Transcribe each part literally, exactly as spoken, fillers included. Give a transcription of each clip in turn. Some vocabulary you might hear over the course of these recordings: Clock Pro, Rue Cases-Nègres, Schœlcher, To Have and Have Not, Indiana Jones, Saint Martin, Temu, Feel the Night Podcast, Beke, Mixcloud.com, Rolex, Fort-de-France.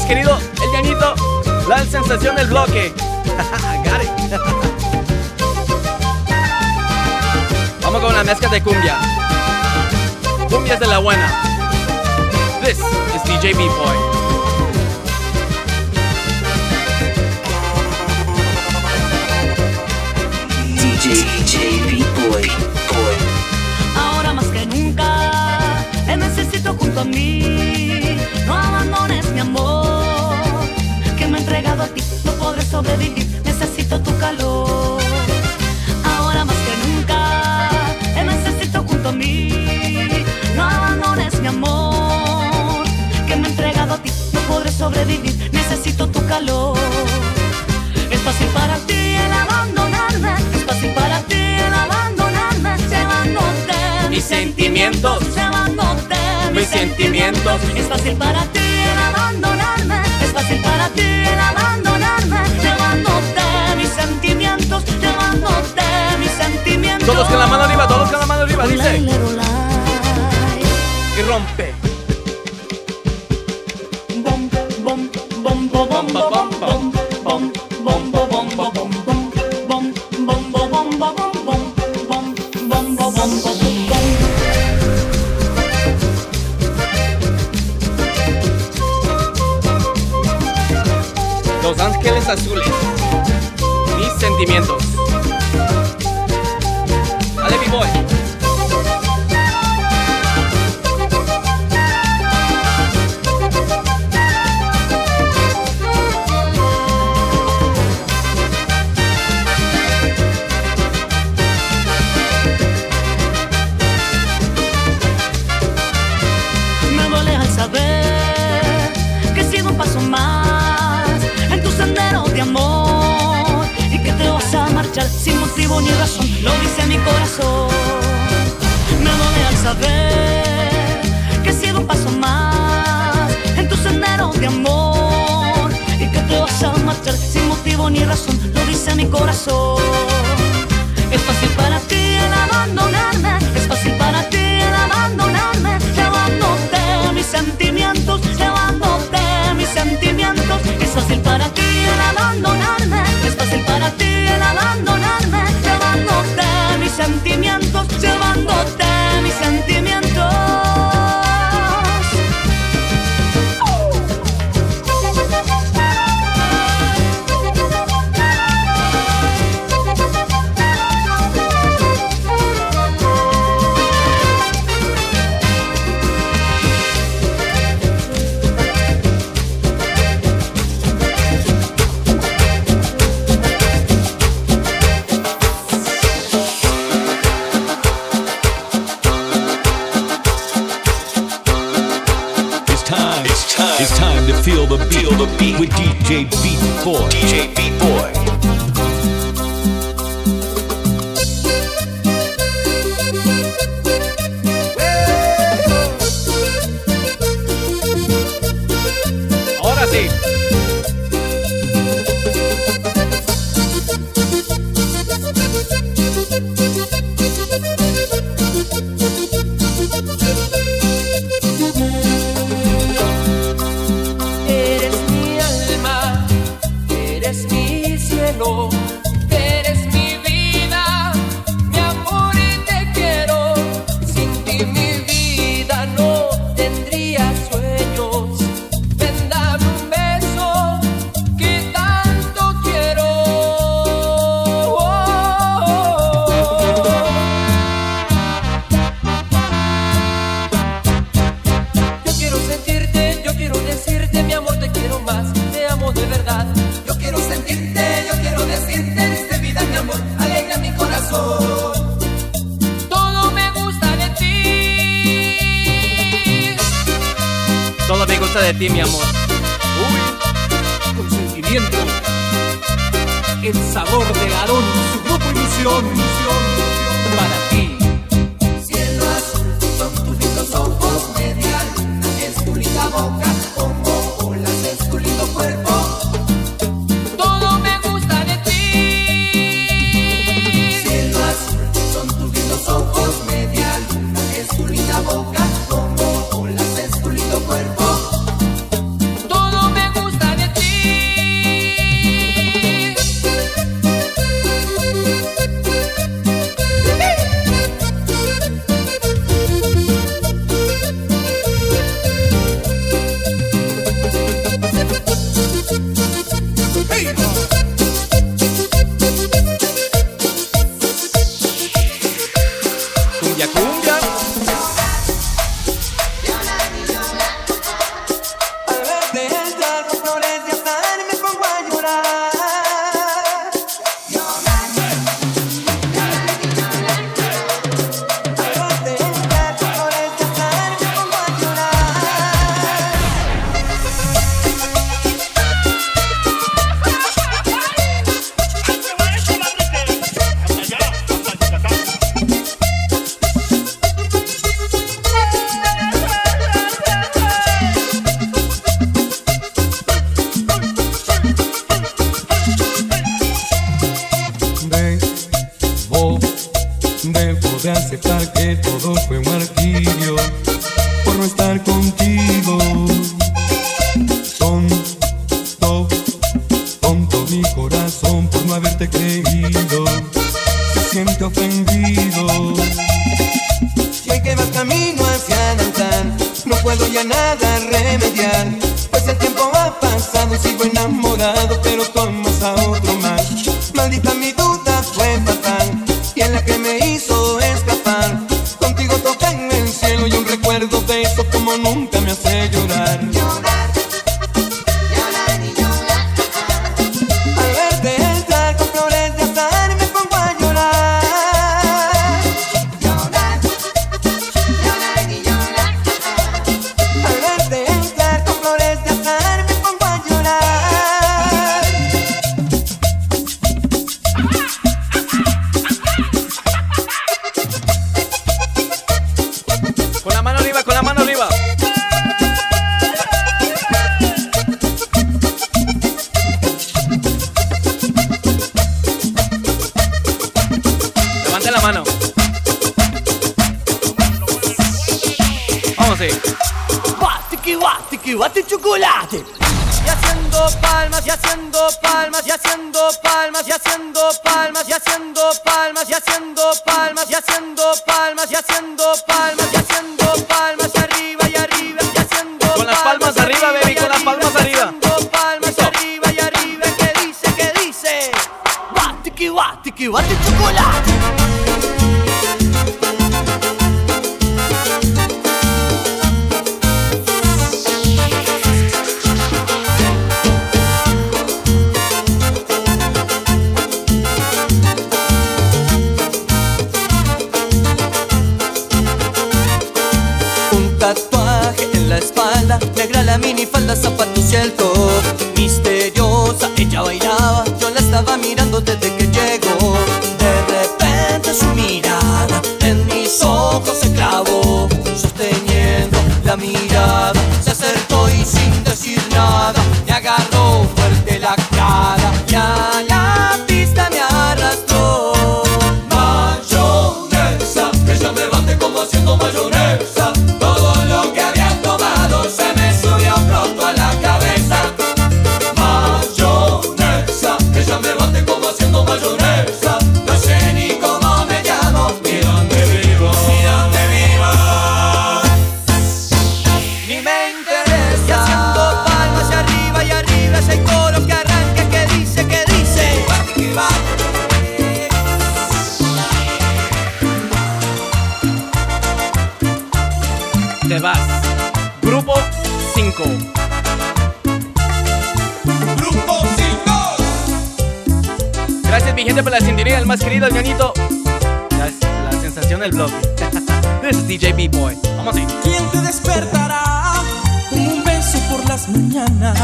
más querido, el Ñañito, la sensación del bloque. Got it. Vamos con la mezcla de cumbia. Cumbia es de la buena. This is D J B-Boy. D J B-Boy. Ahora más que nunca te necesito junto a mí. No abandones mi amor que me he entregado a ti. No podré sobrevivir, necesito tu calor. Ahora más que nunca te necesito junto a mí. No abandones mi amor que me he entregado a ti. No podré sobrevivir, necesito tu calor. Es fácil para ti el abandonarme. Para ti el abandonarme, llevándote mis sentimientos, llevándote mis sentimientos. Es fácil para ti el abandonarme, es fácil para ti el abandonarme, llevándote mis sentimientos, llevándote mis sentimientos. Todos con la mano arriba, todos con la mano arriba, dice. Y rompe. Bom, bom, bom, bom, bom, bom, bom, bom, bom, bom, bom, bom. Los ángeles azules, mis sentimientos. Dale, B-Boy. Me duele al saber que sigo un paso más en tu sendero de amor y que te vas a marchar sin motivo ni razón, lo dice mi corazón. Me duele al saber que sigo un paso más en tu sendero de amor y que te vas a marchar sin motivo ni razón, lo dice mi corazón. Es fácil para ti el abandonarme, es fácil para ti el abandonarme, llevándote mis sentimientos, llevándote mis sentimientos. Es fácil para ti el abandonarme, es fácil para ti el abandonarme, llevándote mis sentimientos, llevándote mis sentimientos. Feel the beat, feel the beat with D J B-Boy. D J B-Boy. Hey. Ahora sí. De ti, mi amor. Uy, con sentimiento. El sabor del arón, su grupo ilusión, ilusión, para ti. Cielo azul, son tus lindos ojos, media luna, es tu linda boca, como olas, es tu lindo cuerpo. Todo me gusta de ti. Cielo azul, son tus lindos ojos, media luna, es tu linda boca, como olas, es tu lindo cuerpo. Todo me todo fue un martirio por no estar contigo. Tonto, tonto mi corazón por no haberte creído. Se siente ofendido. Sé que vas camino hacia el altar, no puedo ya nada remediar, pues el tiempo ha pasado, sigo enamorado, pero tú amas a otro más. Maldita mi duda fue fatal, y en la que me hizo escapar. Contigo toqué en el cielo y un recuerdo de eso como nunca me hace llorar. Llorar, llorar y llorar. Al verte entrar con flores de azahar me pongo a llorar. Llorar, llorar y llorar. Al verte entrar con flores de azahar me pongo a llorar. Con la mano arriba, con la mano arriba. Levante la mano. Vamos a ir. Bastiki, bastiki, bastiki, chocolate. Y haciendo palmas, y haciendo palmas, y haciendo palmas, y haciendo palmas, y haciendo palmas, y haciendo palmas, y haciendo palmas, y haciendo palmas, y haciendo palmas, y arriba, y arriba, y haciendo palmas. Con las palmas arriba, baby, con las palmas arriba. Haciendo palmas arriba y arriba, que dice, que dice. Bastiki, bastiki, bastiki, chocolate. Tatuaje en la espalda, negra la minifalda, zapatos y el top. Misteriosa, ella bailaba, yo la estaba mirando desde que llegó. De repente su mirada en mis ojos se clavó, sosteniendo la mirada, se acercó y sin decir nada, me agarró fuerte la cara y a la pista me arrastró. Mayonesa, que ella me bate como haciendo mayonesa. Te vas. Grupo cinco. Grupo cinco. Gracias mi gente por la sintonía, el más querido, el ñoñito. La, la sensación del bloque. This is D J B-Boy. Vamos a ir. ¿Quién te despertará con un beso por las mañanas?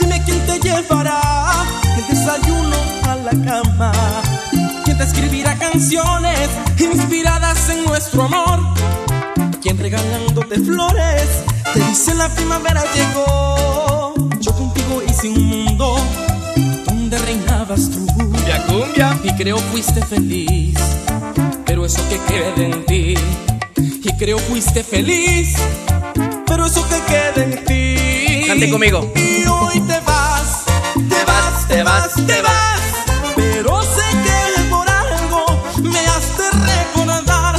Dime quién te llevará el desayuno a la cama. ¿Quién te escribirá canciones inspiradas en nuestro amor? Quien regalándote flores te dice la primavera llegó. Yo contigo hice un mundo donde reinabas tú. Cumbia, cumbia. Y creo fuiste feliz, pero eso que queda en ti. Y creo fuiste feliz, pero eso que queda en ti. Cante conmigo. Y hoy te vas, te vas, te vas, te vas, pero sé que por algo me has de recordar.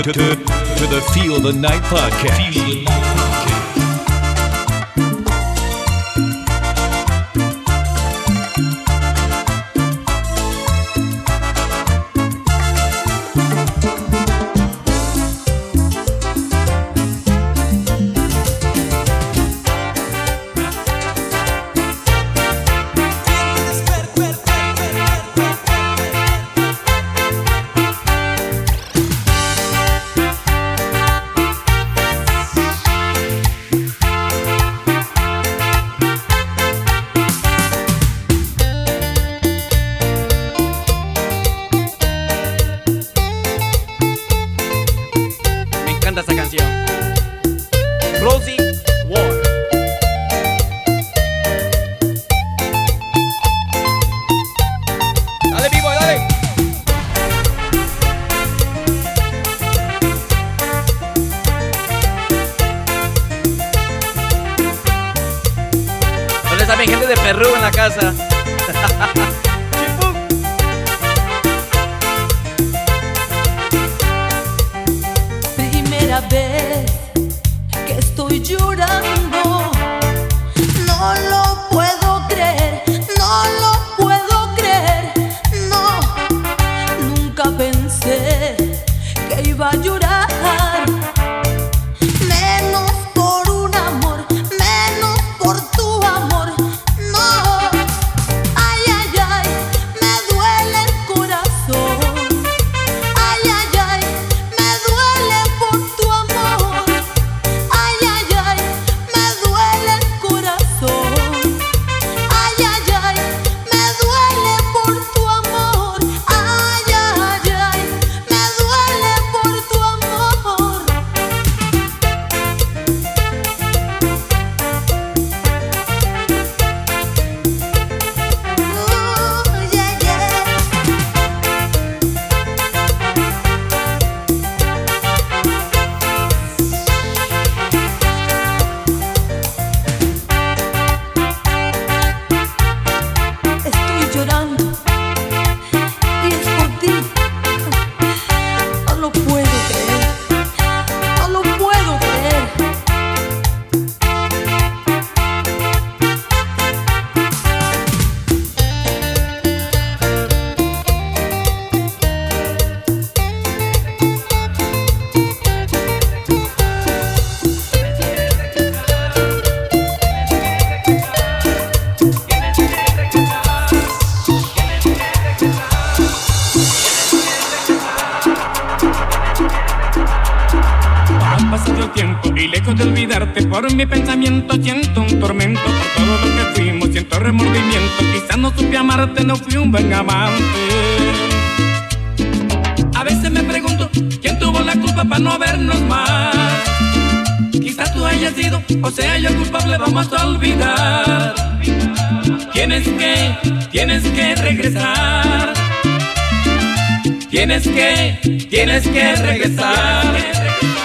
To, to, to the Feel the Night Podcast. Feel the Night Podcast. Sale también gente de Perú en la casa. Primera vez que estoy llorando, no lo puedo creer, no lo puedo creer, no. Nunca pensé que iba a llorar. Por mi pensamiento siento un tormento, por todo lo que fuimos siento remordimiento. Quizás no supe amarte, no fui un buen amante. A veces me pregunto, ¿quién tuvo la culpa para no vernos más? Quizás tú hayas sido, o sea yo culpable, vamos a olvidar. Tienes que, tienes que regresar. Tienes que, tienes que regresar.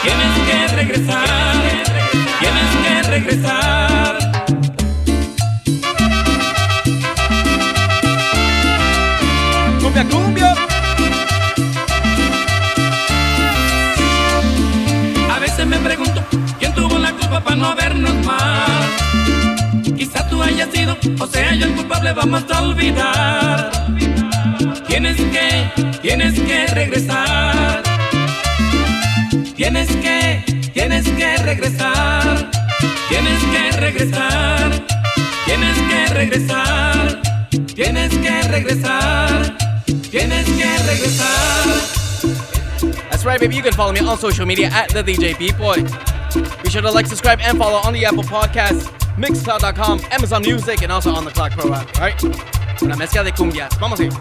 Tienes que regresar. Tienes que regresar. Cumbia, cumbia. A veces me pregunto, ¿quién tuvo la culpa para no vernos más? Quizá tú hayas sido, o sea yo el culpable, vamos a olvidar. Tienes que, tienes que regresar. Tienes que, tienes que regresar, tienes que regresar, tienes que regresar, tienes que regresar, tienes que regresar. That's right, baby. You can follow me on social media at the D J B-Boy. Be sure to like, subscribe, and follow on the Apple Podcasts, Mixcloud dot com, Amazon Music, and also on the Clock Pro app. All right? Una mezcla de cumbias. Vamos a ir.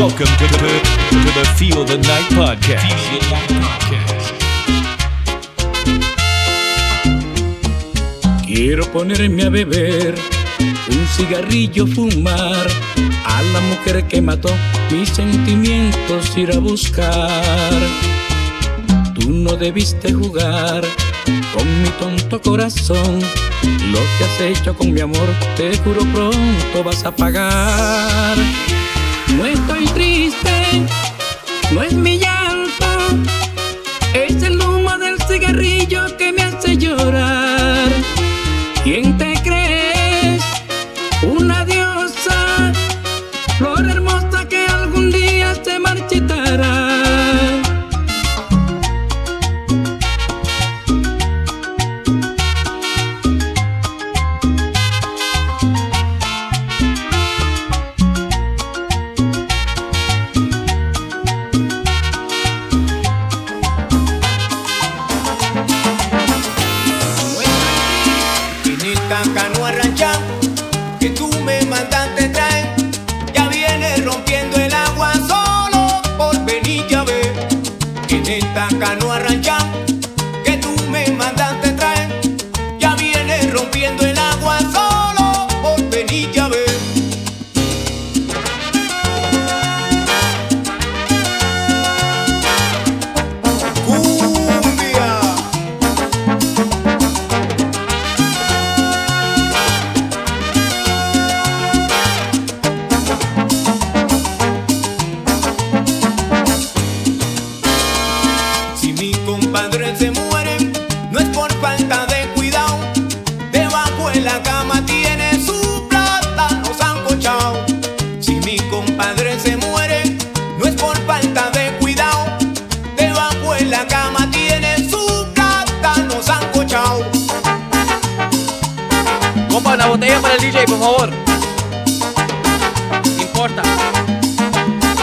Welcome to the, to the Feel the Night Podcast. Feel the Night Podcast. Quiero ponerme a beber, un cigarrillo fumar, a la mujer que mató mis sentimientos ir a buscar. Tú no debiste jugar con mi tonto corazón, lo que has hecho con mi amor, te juro pronto vas a pagar. No estoy triste, no es mi llanto, es el humo del cigarrillo que me hace llorar. ¿Quién te crees? Una diosa, flor hermosa que algún día se marchitará. madre se muere, no es por falta de cuidado. Debajo en la cama tiene su gata, nos han cochao. Compa, una botella para el D J, por favor. No importa,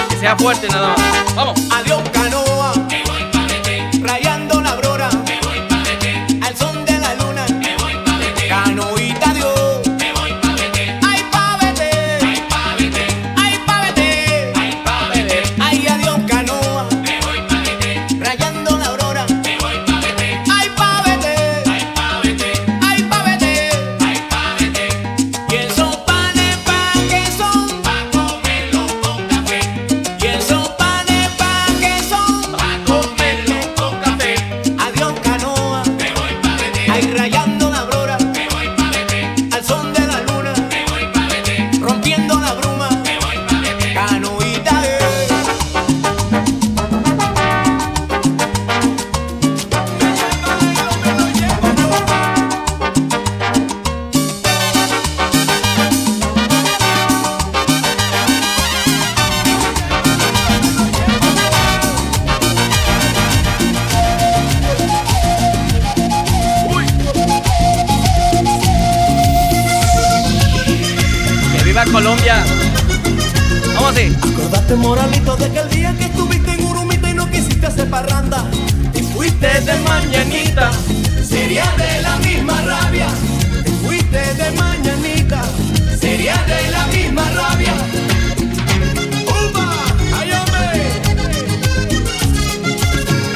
que sea fuerte nada más. Vamos. Adiós, canoa. Me voy pa' vete. Rayando la aurora. Me voy pa' vete. Al son de la luna. Me voy pa' vete. Canoita, Dios. Me voy pa' vete. Ay, pa' vete. Ay, pa' vete. Ay, pa' vete. Ay, pa' vete. Ay, adiós, canoa. Me voy pa' vete. Rayando la aurora. Me voy pa' vete. Ay, pa' vete. Ay, pa' vete. Ay, pa' vete. Ay, pa' vete. Y esos panes pa' que son pa' comerlos con café. Y esos Colombia. Vamos así. Acordate, moralito, de aquel día que estuviste en Urumita y no quisiste hacer parranda. Y fuiste de mañanita, sería de la misma rabia. Te fuiste de mañanita, sería de la misma rabia. ¡Upa! ¡Ay, hombre!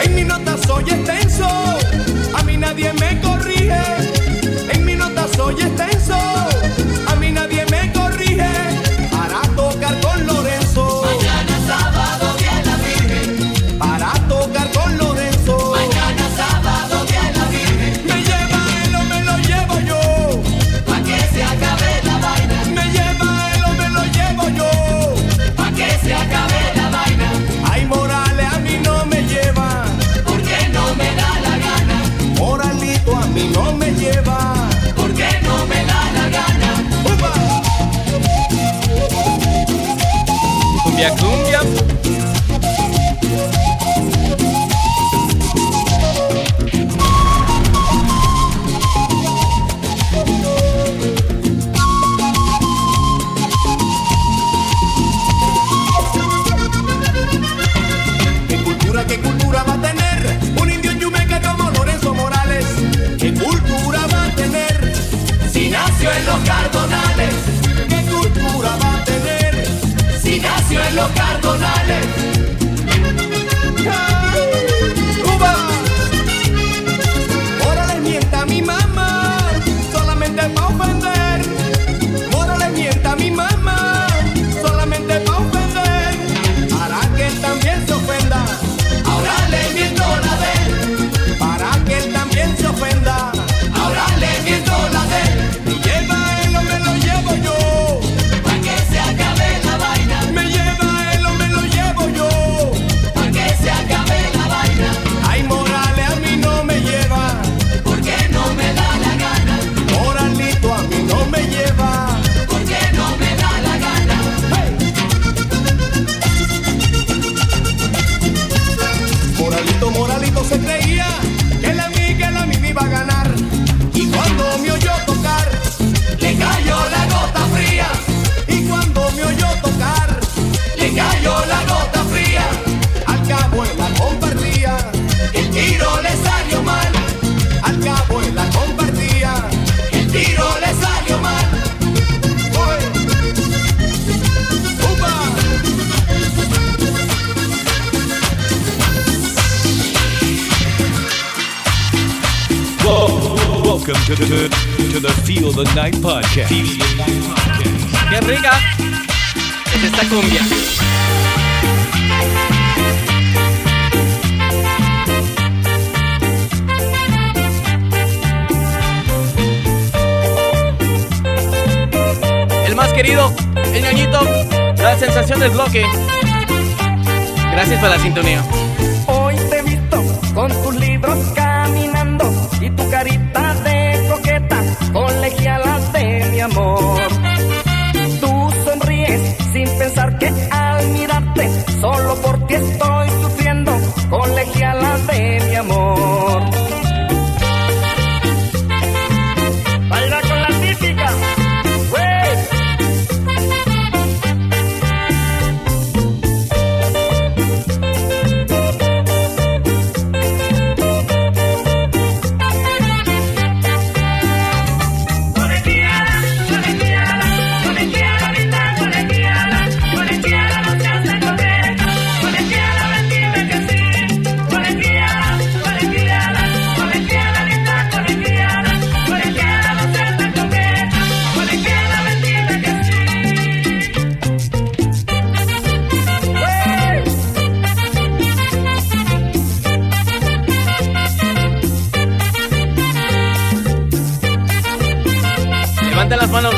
En mi nota soy extenso, a mí nadie me corrige. En mi nota soy extenso, a mí nadie me corrige. Para tocar con Lorenzo, mañana sábado viene la Virgen. Para tocar con Lorenzo, mañana sábado viene la Virgen. Me lleva él o me lo llevo yo, pa' que se acabe la vaina. Me lleva él o me lo llevo yo, pa' que se acabe la vaina. Ay, Morales, a mí no me lleva, porque no me da la gana. Moralito, a mí no me lleva, porque no me da la gana. ¡Upa! Cumbia, cumbia. ¿Qué cultura, qué cultura va a tener un indio yumeca como Lorenzo Morales? ¿Qué cultura va a tener si nació en los Cardonales? ¿Qué cultura va a tener si nació en los Cardonales? ¡Ay! ¡Uba! Morales mienta a mi mamá, solamente pa' ofender. Morales mienta a mi mamá, solamente pa' ofender. Para que él también se ofenda, ahora le miento la de él. Para que él también se ofenda, ahora le miento la de él. Y lleva él o me lo llevo yo, pa' que se acabe. Moralito se creía que la mí, que la mí iba a ganar. Y cuando me oyó tocar, le cayó la gota fría. Y cuando me oyó tocar, le cayó la gota fría. Al cabo en la compartía, el tiro le salió mal. Al cabo en la compartía, el tiro le salió mal. Welcome to the, to the Feel the Night Podcast. ¡Qué rica es esta cumbia! El más querido, el ñoñito, la sensación del bloque. Gracias por la sintonía. Hoy te he visto con tus libros caminando y tu carita de coqueta, colegiala de mi amor. Tú sonríes sin pensar que al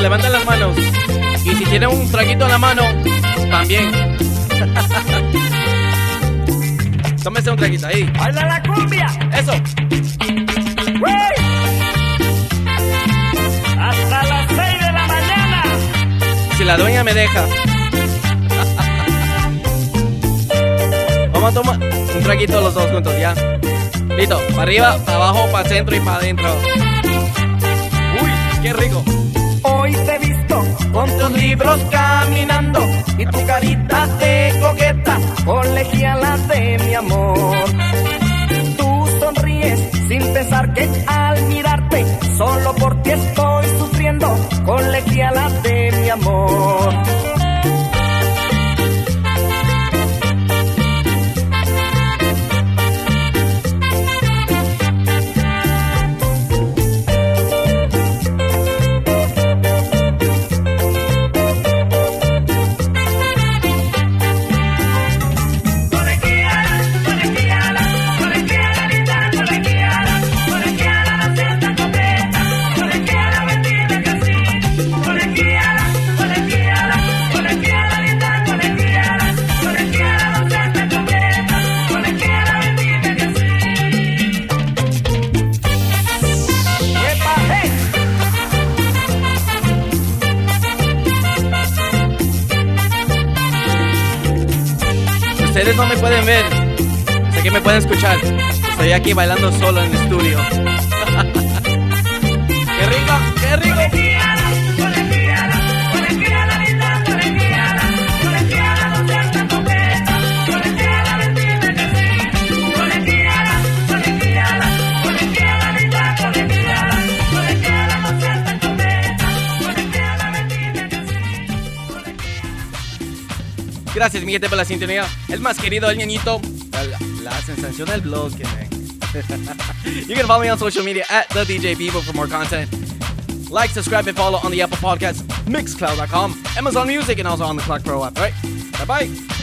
levanten las manos. Y si tienen un traguito en la mano, también. Tómense un traguito ahí. ¡Baila la cumbia! ¡Eso! ¡Wey! ¡Hasta las seis de la mañana! Si la dueña me deja. Vamos a tomar un traguito los dos juntos, ya. Listo, para arriba, para abajo, para centro y para adentro. ¡Uy, qué rico! Hoy te he visto con tus libros caminando y tu carita de coqueta, colegiala de mi amor. Tú sonríes sin pensar que al mirarte solo por ti estoy sufriendo, colegiala de mi amor. Ustedes no me pueden ver, sé que me pueden escuchar. Estoy aquí bailando solo en el estudio. ¡Qué rico! ¡Qué rico! Gracias, mi gente, por la sintonía. El más querido, el ñañito. La, la, la sensación del bloque, man. You can follow me on social media at the D J B-Boy for more content. Like, subscribe, and follow on the Apple Podcast, Mixcloud dot com, Amazon Music, and also on the Clock Pro app. All right? Bye-bye.